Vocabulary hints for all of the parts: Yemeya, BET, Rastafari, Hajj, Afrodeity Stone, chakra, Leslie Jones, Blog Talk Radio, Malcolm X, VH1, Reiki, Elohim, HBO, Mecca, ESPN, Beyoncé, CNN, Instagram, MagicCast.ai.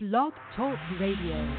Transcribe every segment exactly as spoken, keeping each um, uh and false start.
Blog Talk Radio.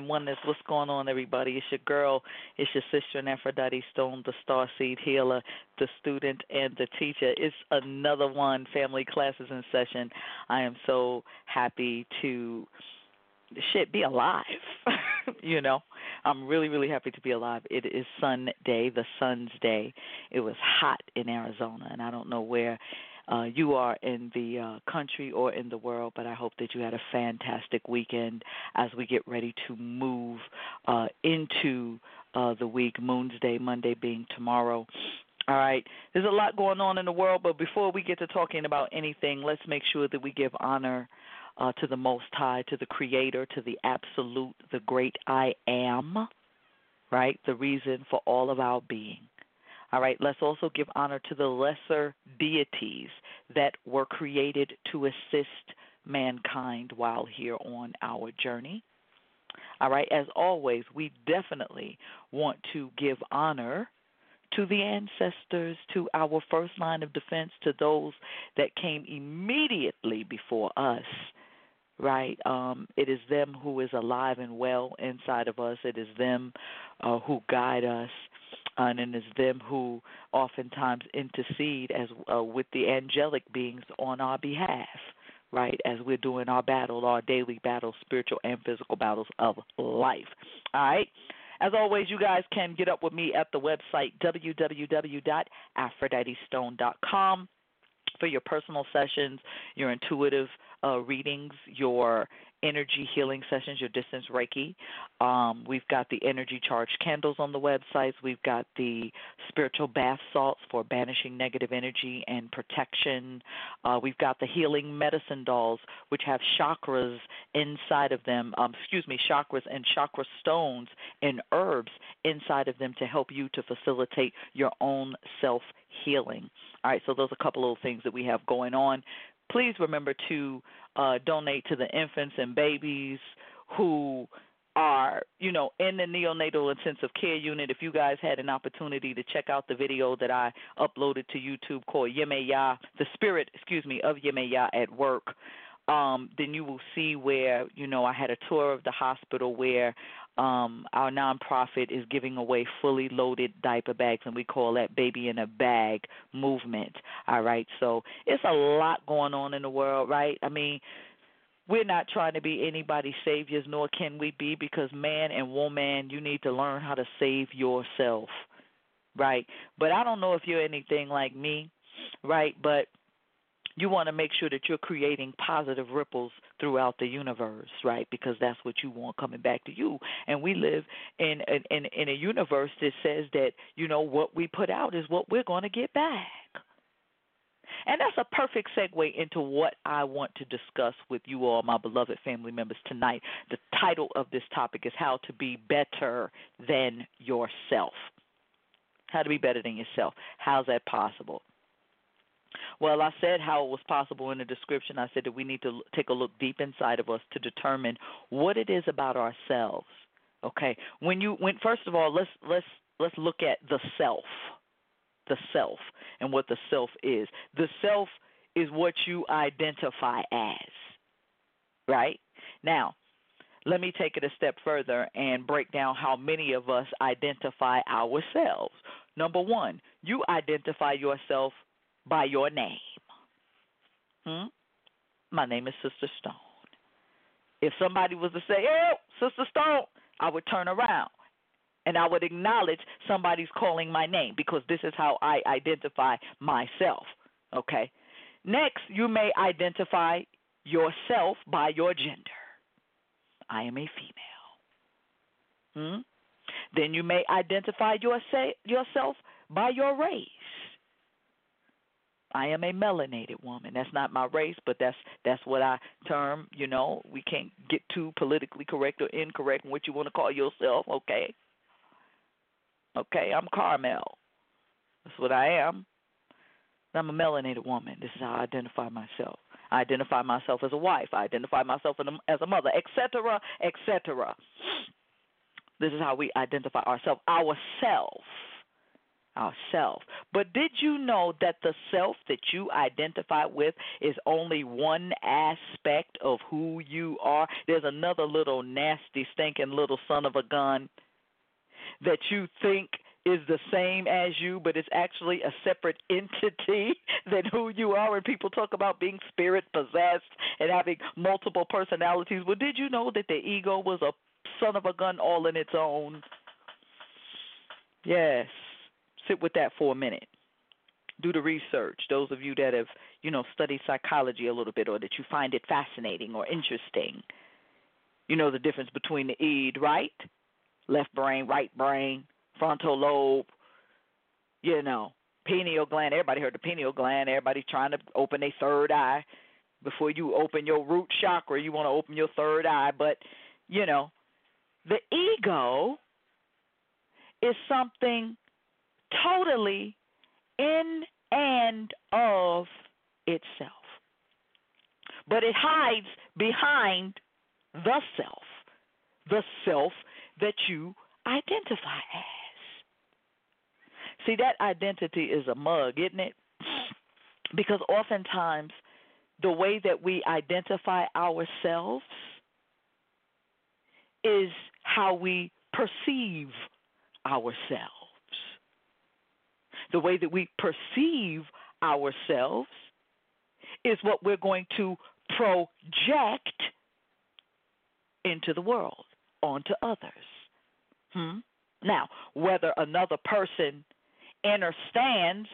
Oneness. What's going on, everybody? It's your girl, it's your sister, and Afrodeity Stone, the starseed healer, the student, and the teacher. It's another one, family classes in session. I am so happy to, shit, be alive. You know, I'm really, really happy to be alive. It is Sunday, the sun's day. It was hot in Arizona, and I don't know where Uh, you are in the uh, country or in the world, but I hope that you had a fantastic weekend as we get ready to move uh, into uh, the week, Moon's Day, Monday being tomorrow. All right, there's a lot going on in the world, but before we get to talking about anything, let's make sure that we give honor uh, to the Most High, to the Creator, to the Absolute, the Great I Am, right, the reason for all of our being. All right, let's also give honor to the lesser deities that were created to assist mankind while here on our journey. All right, as always, we definitely want to give honor to the ancestors, to our first line of defense, to those that came immediately before us. Right, um, it is them who is alive and well inside of us. It is them uh, who guide us, and it is them who oftentimes intercede as uh, with the angelic beings on our behalf. Right, as we're doing our battle, our daily battle, spiritual and physical battles of life. All right, As always, you guys can get up with me at the website, w w w dot aphrodite stone dot com, for your personal sessions, your intuitive uh, readings, your energy healing sessions, your distance Reiki. Um, we've got the energy charged candles on the websites. We've got the spiritual bath salts for banishing negative energy and protection. Uh, we've got the healing medicine dolls, which have chakras inside of them, um, excuse me, chakras and chakra stones and herbs inside of them to help you to facilitate your own self-healing. All right, so those are a couple of things that we have going on. Please remember to uh, donate to the infants and babies who are, you know, in the neonatal intensive care unit. If you guys had an opportunity to check out the video that I uploaded to YouTube called Yemeya, the spirit, excuse me, of Yemeya at work, um, then you will see where, you know, I had a tour of the hospital where um, our nonprofit is giving away fully loaded diaper bags, and we call that baby in a bag movement, all right? So it's a lot going on in the world, right? I mean, we're not trying to be anybody's saviors, nor can we be, because man and woman, you need to learn how to save yourself, right? But I don't know if you're anything like me, right? But you want to make sure that you're creating positive ripples throughout the universe, right? Because that's what you want coming back to you. And we live in in, in a universe that says that, you know, what we put out is what we're going to get back. And that's a perfect segue into what I want to discuss with you all, my beloved family members, tonight. The title of this topic is How to Be Better Than Yourself. How to be better than yourself. How's that possible? Well, I said how it was possible in the description. I said that we need to take a look deep inside of us to determine what it is about ourselves. Okay, when you when first of all, let's let's let's look at the self, the self, and what the self is. The self is what you identify as, right? Now, let me take it a step further and break down how many of us identify ourselves. Number one, you identify yourself by your name. Hmm? My name is Sister Stone. If somebody was to say, oh, Sister Stone, I would turn around and I would acknowledge somebody's calling my name, because this is how I identify myself. Okay. Next, you may identify yourself by your gender. I am a female. Hmm? Then you may identify your say, yourself by your race. I am a melanated woman. That's not my race, but that's that's what I term, you know. We can't get too politically correct or incorrect in what you want to call yourself, okay? Okay, I'm Carmel. That's what I am. I'm a melanated woman. This is how I identify myself. I identify myself as a wife. I identify myself as a mother, et cetera, et cetera. This is how we identify ourselves, ourself. Ourself. But did you know that the self that you identify with is only one aspect of who you are? There's another little nasty, stinking little son of a gun that you think is the same as you, but it's actually a separate entity than who you are. And people talk about being spirit-possessed and having multiple personalities. Well, did you know that the ego was a son of a gun all in its own? Yes. Sit with that for a minute. Do the research. Those of you that have, you know, studied psychology a little bit, or that you find it fascinating or interesting, you know the difference between the id, right? Left brain, right brain, frontal lobe, you know, pineal gland. Everybody heard the pineal gland. Everybody's trying to open their third eye. Before you open your root chakra, you want to open your third eye. But, you know, the ego is something totally in and of itself. But it hides behind the self, the self that you identify as. See, that identity is a mug, isn't it? Because oftentimes the way that we identify ourselves is how we perceive ourselves. The way that we perceive ourselves is what we're going to project into the world, onto others. Hmm? Now, whether another person understands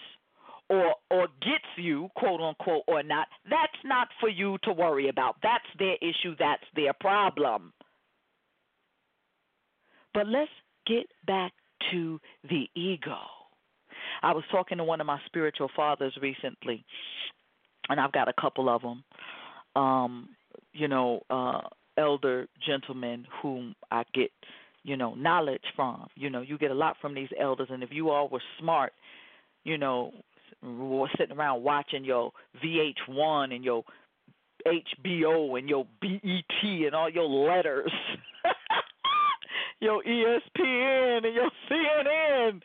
or or gets you, quote unquote, or not, that's not for you to worry about. That's their issue. That's their problem. But let's get back to the ego. I was talking to one of my spiritual fathers recently, and I've got a couple of them, um, you know, uh, elder gentlemen whom I get, you know, knowledge from. You know, you get a lot from these elders, and if you all were smart, you know, sitting around watching your V H one and your H B O and your B E T and all your letters, your E S P N and your C N N,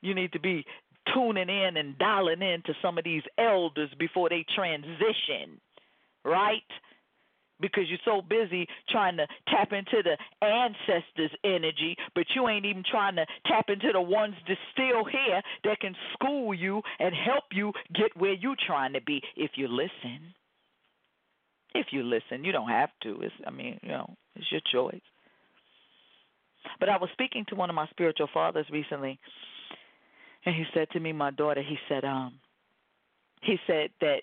you need to be tuning in and dialing in to some of these elders before they transition, right? Because you're so busy trying to tap into the ancestors' energy, but you ain't even trying to tap into the ones that's still here that can school you and help you get where you're trying to be if you listen. If you listen, you don't have to. It's, I mean, you know, it's your choice. But I was speaking to one of my spiritual fathers recently, and he said to me, my daughter, he said, um, he said that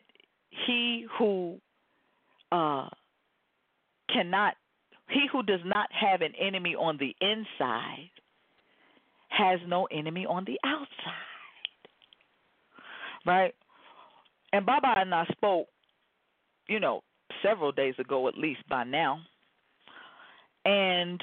he who uh, cannot, he who does not have an enemy on the inside has no enemy on the outside, right? And Baba and I spoke, you know, several days ago, at least by now, and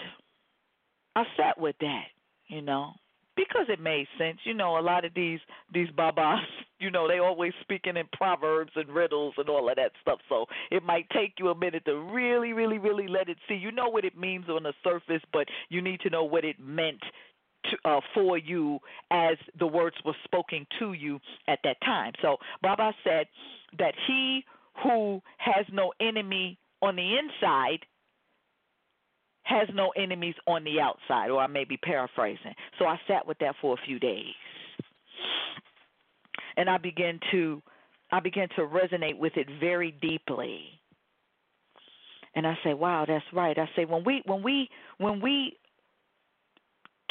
I sat with that, you know, because it made sense. You know, a lot of these these babas, you know, they always speaking in proverbs and riddles and all of that stuff. So it might take you a minute to really, really, really let it see. You know what it means on the surface, but you need to know what it meant to, uh, for you as the words were spoken to you at that time. So Baba said that he who has no enemy on the inside has no enemies on the outside, or I may be paraphrasing. So I sat with that for a few days, and I began to, I began to resonate with it very deeply. And I say, "Wow, that's right." I say, when we, when we, when we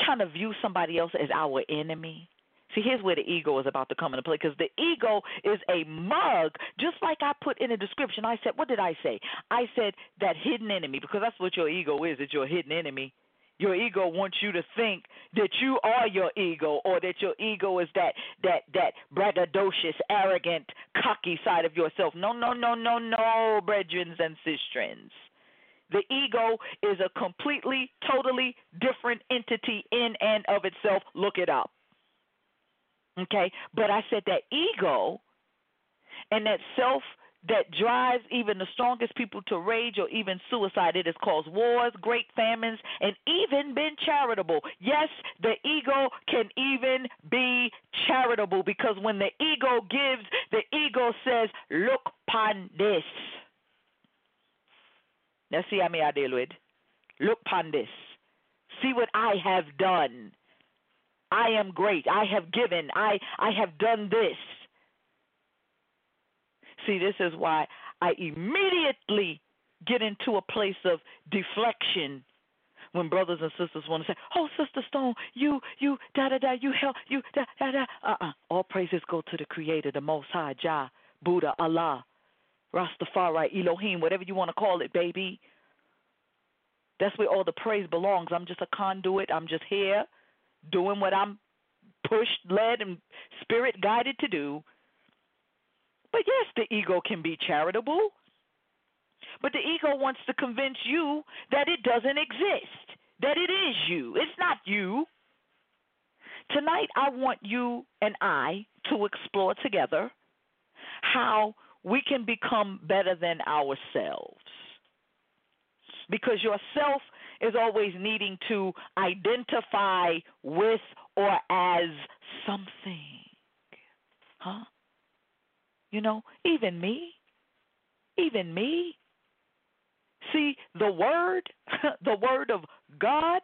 kind of view somebody else as our enemy. See, here's where the ego is about to come into play, because the ego is a mug, just like I put in the description. I said, what did I say? I said that hidden enemy, because that's what your ego is. It's your hidden enemy. Your ego wants you to think that you are your ego, or that your ego is that that that braggadocious, arrogant, cocky side of yourself. No, no, no, no, no, brethren and sisters. The ego is a completely, totally different entity in and of itself. Look it up. Okay, but I said that ego and that self that drives even the strongest people to rage or even suicide, it has caused wars, great famines, and even been charitable. Yes, the ego can even be charitable, because when the ego gives, the ego says, look upon this. Now see how me I deal with. Look upon this. See what I have done. I am great. I have given. I, I have done this. See, this is why I immediately get into a place of deflection when brothers and sisters want to say, oh, Sister Stone, you, you, da-da-da, you help, you, da-da-da. Uh-uh. All praises go to the Creator, the Most High, Jah, Buddha, Allah, Rastafari, Elohim, whatever you want to call it, baby. That's where all the praise belongs. I'm just a conduit. I'm just here, doing what I'm pushed, led, and spirit-guided to do. But yes, the ego can be charitable. But the ego wants to convince you that it doesn't exist, that it is you. It's not you. Tonight, I want you and I to explore together how we can become better than ourselves. Because yourself is always needing to identify with or as something. Huh? You know, even me. Even me. See, the word, the word of God,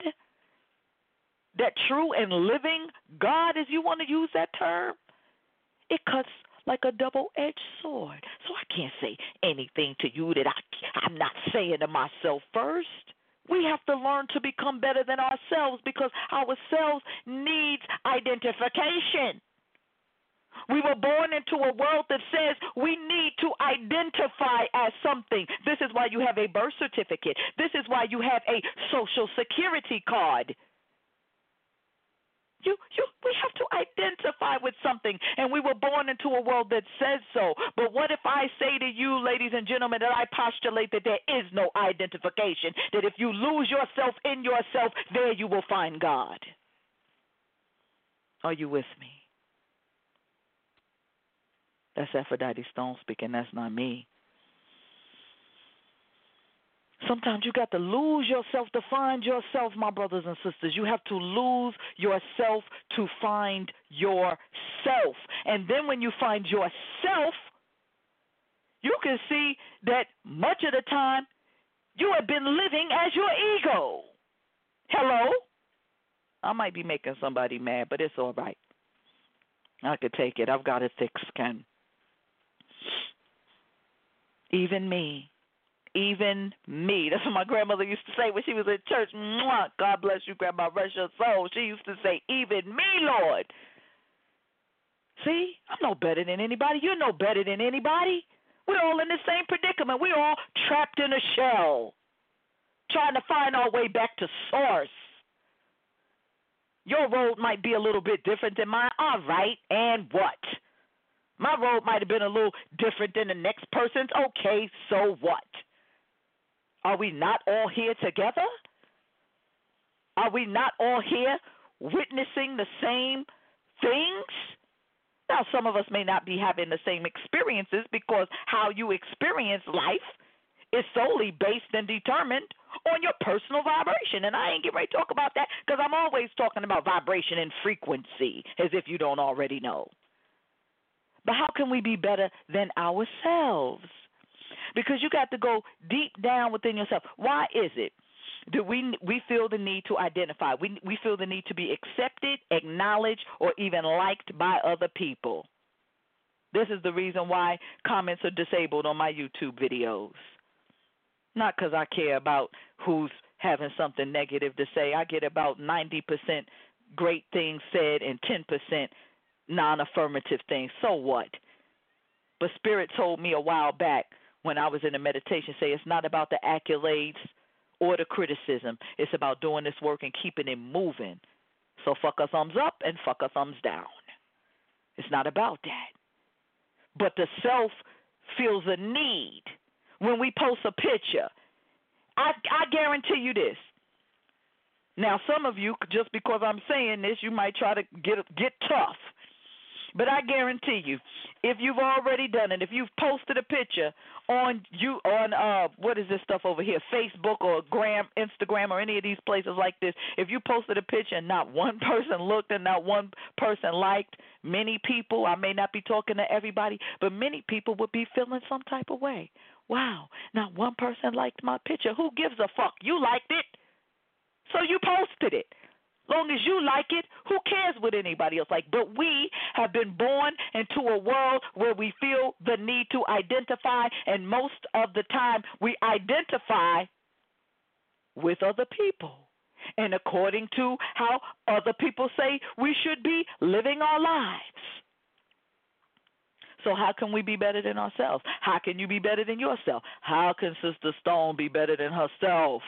that true and living God, as you want to use that term, it cuts like a double-edged sword. So I can't say anything to you that I, I'm not saying to myself first. We have to learn to become better than ourselves because ourselves needs identification. We were born into a world that says we need to identify as something. This is why you have a birth certificate. This is why you have a social security card. You, you, we have to identify with something, and we were born into a world that says so. But what if I say to you, ladies and gentlemen, that I postulate that there is no identification, that if you lose yourself in yourself, there you will find God? Are you with me? That's Afrodeity Stone speaking. That's not me. Sometimes you got to lose yourself to find yourself, my brothers and sisters. You have to lose yourself to find yourself. And then when you find yourself, you can see that much of the time you have been living as your ego. Hello? I might be making somebody mad, but it's all right. I could take it. I've got a thick skin. Even me. Even me. That's what my grandmother used to say when she was in church. Mwah, God bless you, Grandma. Rest your soul. She used to say, even me, Lord. See, I'm no better than anybody. You're no better than anybody. We're all in the same predicament. We're all trapped in a shell, trying to find our way back to source. Your road might be a little bit different than mine. All right, and what? My road might have been a little different than the next person's. Okay, so what? Are we not all here together? Are we not all here witnessing the same things? Now, some of us may not be having the same experiences because how you experience life is solely based and determined on your personal vibration. And I ain't getting ready to talk about that because I'm always talking about vibration and frequency, as if you don't already know. But how can we be better than ourselves? Because you got to go deep down within yourself. Why is it that we we feel the need to identify? We we feel the need to be accepted, acknowledged, or even liked by other people. This is the reason why comments are disabled on my YouTube videos. Not because I care about who's having something negative to say. I get about ninety percent great things said and ten percent non-affirmative things. So what? But Spirit told me a while back when I was in a meditation, say it's not about the accolades or the criticism. It's about doing this work and keeping it moving. So fuck a thumbs up and fuck a thumbs down. It's not about that. But the self feels a need. When we post a picture, I, I guarantee you this. Now, some of you, just because I'm saying this, you might try to get get tough. But I guarantee you, if you've already done it, if you've posted a picture on you on uh what is this stuff over here, Facebook or Gram, Instagram or any of these places like this, if you posted a picture and not one person looked and not one person liked, many people, I may not be talking to everybody, but many people would be feeling some type of way. Wow, not one person liked my picture. Who gives a fuck? You liked it, so you posted it. Long as you like it, who cares what anybody else like? But we have been born into a world where we feel the need to identify, and most of the time we identify with other people. And according to how other people say we should be living our lives. So how can we be better than ourselves? How can you be better than yourself? How can Sister Stone be better than herself?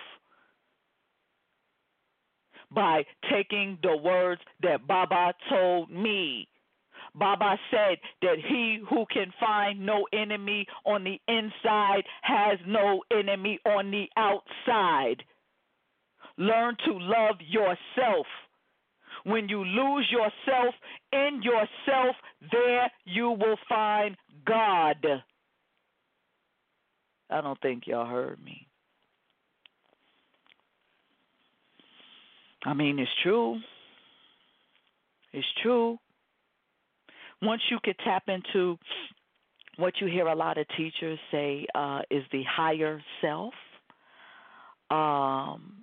By taking the words that Baba told me. Baba said that he who can find no enemy on the inside has no enemy on the outside. Learn to love yourself. When you lose yourself in yourself, there you will find God. I don't think y'all heard me. I mean, it's true. It's true. Once you could tap into what you hear a lot of teachers say uh, is the higher self, um,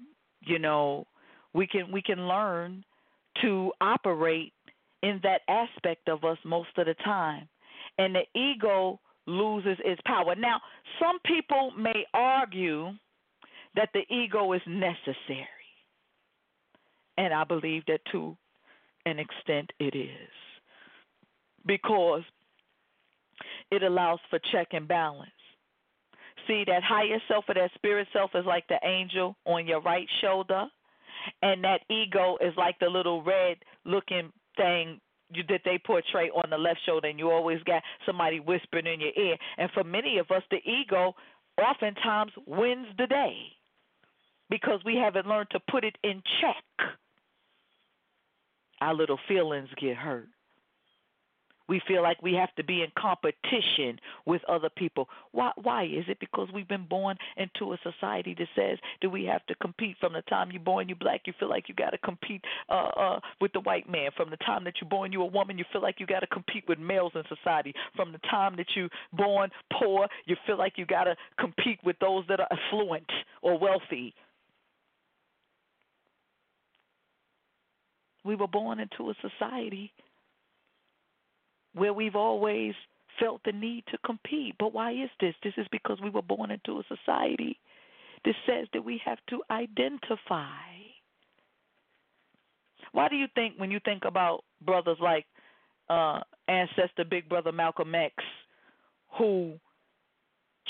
you know, we can we can learn to operate in that aspect of us most of the time. And the ego loses its power. Now, some people may argue that the ego is necessary. And I believe that to an extent it is, because it allows for check and balance. See, that higher self or that spirit self is like the angel on your right shoulder, and that ego is like the little red-looking thing you, that they portray on the left shoulder, and you always got somebody whispering in your ear. And for many of us, the ego oftentimes wins the day because we haven't learned to put it in check. Our little feelings get hurt. We feel like we have to be in competition with other people. Why? Why is it? Because we've been born into a society that says that we have to compete. From the time you're born, you're black, you feel like you got to compete uh, uh, with the white man. From the time that you're born, you're a woman, you feel like you got to compete with males in society. From the time that you're born poor, you feel like you got to compete with those that are affluent or wealthy. We were born into a society where we've always felt the need to compete. But why is this? This is because we were born into a society that says that we have to identify. Why do you think when you think about brothers like uh, ancestor big brother Malcolm X, who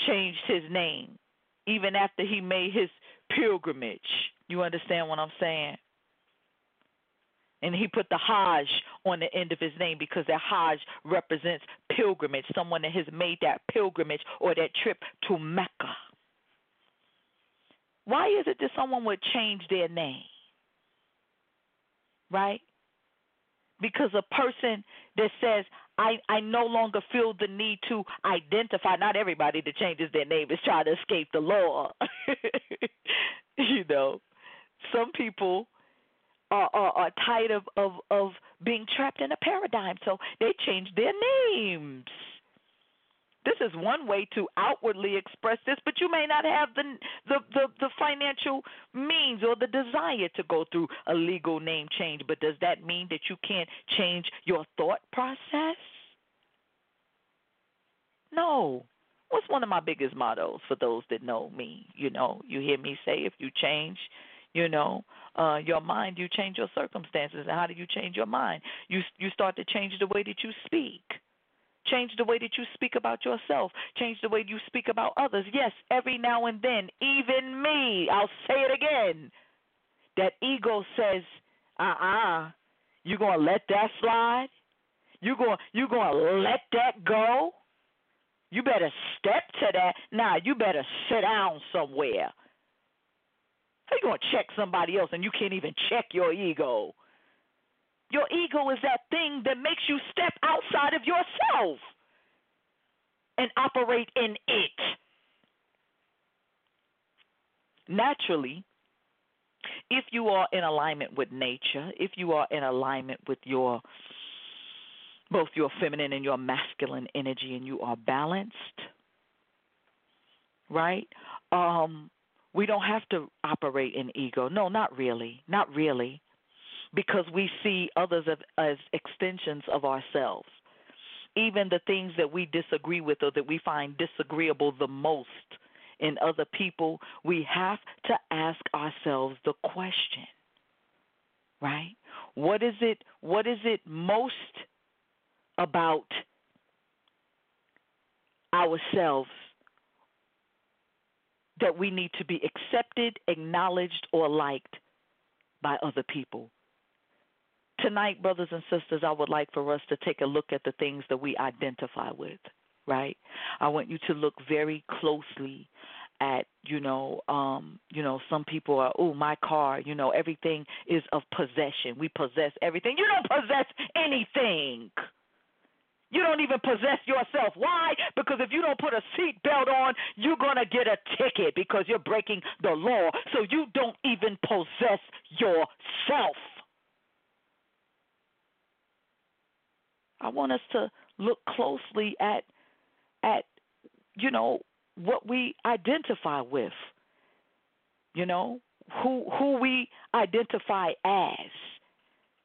changed his name even after he made his pilgrimage? You understand what I'm saying? And he put the Hajj on the end of his name because that Hajj represents pilgrimage, someone that has made that pilgrimage or that trip to Mecca. Why is it that someone would change their name? Right? Because a person that says, I, I no longer feel the need to identify. Not everybody that changes their name is trying to escape the law. You know, some people Are, are, are tired of, of, of being trapped in a paradigm, so they change their names. This is one way to outwardly express this, but you may not have the, the, the, the financial means or the desire to go through a legal name change. But does that mean that you can't change your thought process? No. What's one of my biggest mottos for those that know me? You know, you hear me say, if you change, you know, uh, your mind, you change your circumstances. And how do you change your mind? You you start to change the way that you speak. Change the way that you speak about yourself. Change the way you speak about others. Yes, every now and then, even me, I'll say it again, that ego says, uh-uh, you going to let that slide? You going you going to let that go? You better step to that. Nah, you better sit down somewhere. How you going to check somebody else and you can't even check your ego? Your ego is that thing that makes you step outside of yourself and operate in it. Naturally, if you are in alignment with nature, if you are in alignment with your both your feminine and your masculine energy, and you are balanced, right, um, we don't have to operate in ego. No, not really. Not really. Because we see others as extensions of ourselves. Even the things that we disagree with or that we find disagreeable the most in other people, we have to ask ourselves the question, right? What is it, what is it most about ourselves that we need to be accepted, acknowledged, or liked by other people? Tonight, brothers and sisters, I would like for us to take a look at the things that we identify with, right? I want you to look very closely at, you know, um, you know, some people are, oh, my car, you know, everything is of possession. We possess everything. You don't possess anything. You don't even possess yourself. Why? Because if you don't put a seatbelt on, you're going to get a ticket because you're breaking the law. So you don't even possess yourself. I want us to look closely at, at, you know, what we identify with, you know, who who we identify as.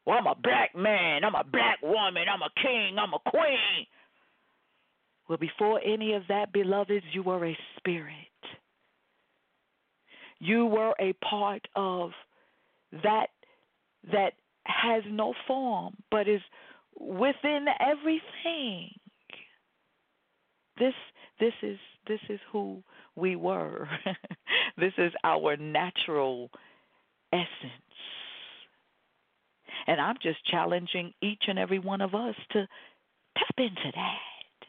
Well, I'm a black man, I'm a black woman, I'm a king, I'm a queen. Well, before any of that, beloveds, you were a spirit. You were a part of that that has no form but is within everything. This this is this is who we were. This is our natural essence. And I'm just challenging each and every one of us to tap into that.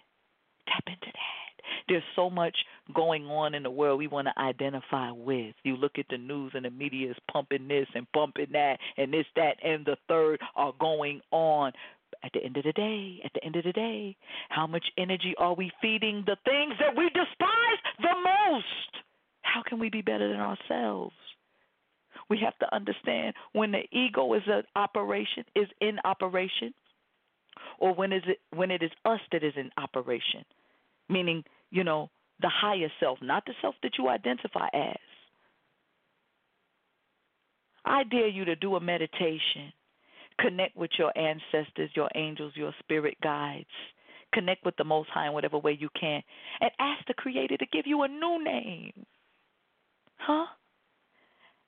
Tap into that. There's so much going on in the world we want to identify with. You look at the news and the media is pumping this and pumping that and this, that, and the third are going on. At the end of the day, at the end of the day, how much energy are we feeding the things that we despise the most? How can we be better than ourselves? We have to understand when the ego is an operation, is in operation, or when is it when it is us that is in operation, meaning, you know, the higher self, not the self that you identify as. I dare you to do a meditation. Connect with your ancestors, your angels, your spirit guides. Connect with the Most High in whatever way you can. And ask the Creator to give you a new name. Huh?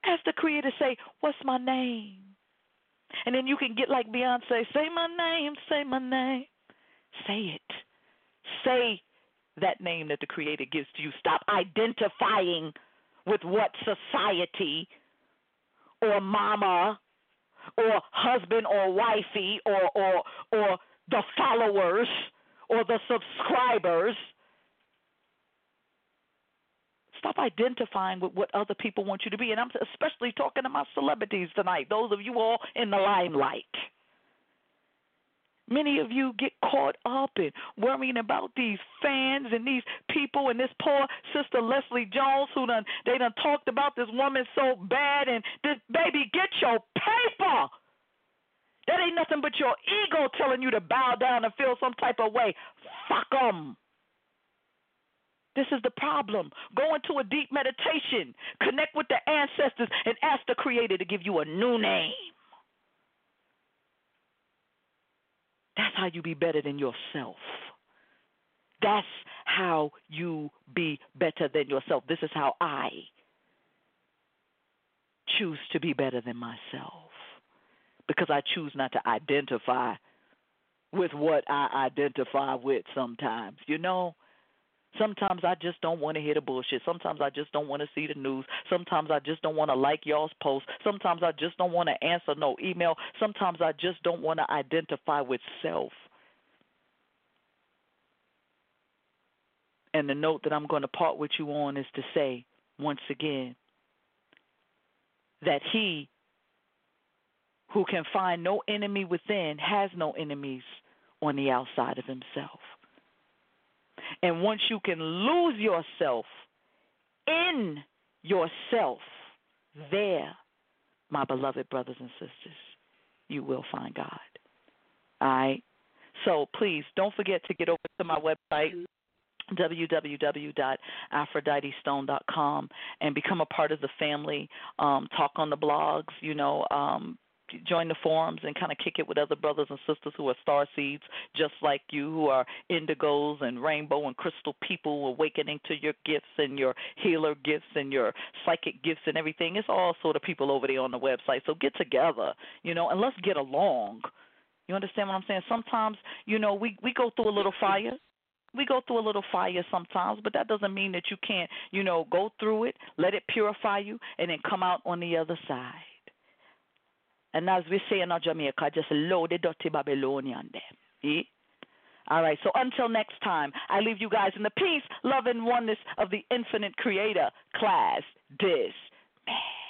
Ask the Creator to say, what's my name? And then you can get like Beyonce, say my name, say my name. Say it. Say that name that the Creator gives to you. Stop identifying with what society or mama or husband or wifey or, or or the followers or the subscribers. Stop identifying with what other people want you to be. And I'm especially talking to my celebrities tonight, those of you all in the limelight. Many of you get caught up in worrying about these fans and these people and this poor sister Leslie Jones who done they done talked about this woman so bad and this baby, get your paper. That ain't nothing but your ego telling you to bow down and feel some type of way. Fuck them. This is the problem. Go into a deep meditation. Connect with the ancestors and ask the Creator to give you a new name. That's how you be better than yourself. That's how you be better than yourself. This is how I choose to be better than myself because I choose not to identify with what I identify with sometimes. You know, sometimes I just don't want to hear the bullshit. Sometimes I just don't want to see the news. Sometimes I just don't want to like y'all's posts. Sometimes I just don't want to answer no email. Sometimes I just don't want to identify with self. And the note that I'm going to part with you on is to say, once again, that he who can find no enemy within has no enemies on the outside of himself. And once you can lose yourself in yourself there, my beloved brothers and sisters, you will find God. All right? So please don't forget to get over to my website, w w w dot aphrodite stone dot com, and become a part of the family. Um, talk on the blogs, you know, um, join the forums and kind of kick it with other brothers and sisters who are star seeds just like you, who are indigos and rainbow and crystal people awakening to your gifts and your healer gifts and your psychic gifts and everything. It's all sort of people over there on the website. So get together, you know, and let's get along. You understand what I'm saying? Sometimes, you know, we, we go through a little fire. We go through a little fire sometimes, but that doesn't mean that you can't, you know, go through it, let it purify you, and then come out on the other side. And as we say in our Jamaica, just load the dirty Babylonian there. Eh? All right, so until next time, I leave you guys in the peace, love, and oneness of the infinite creator. Class, this, man.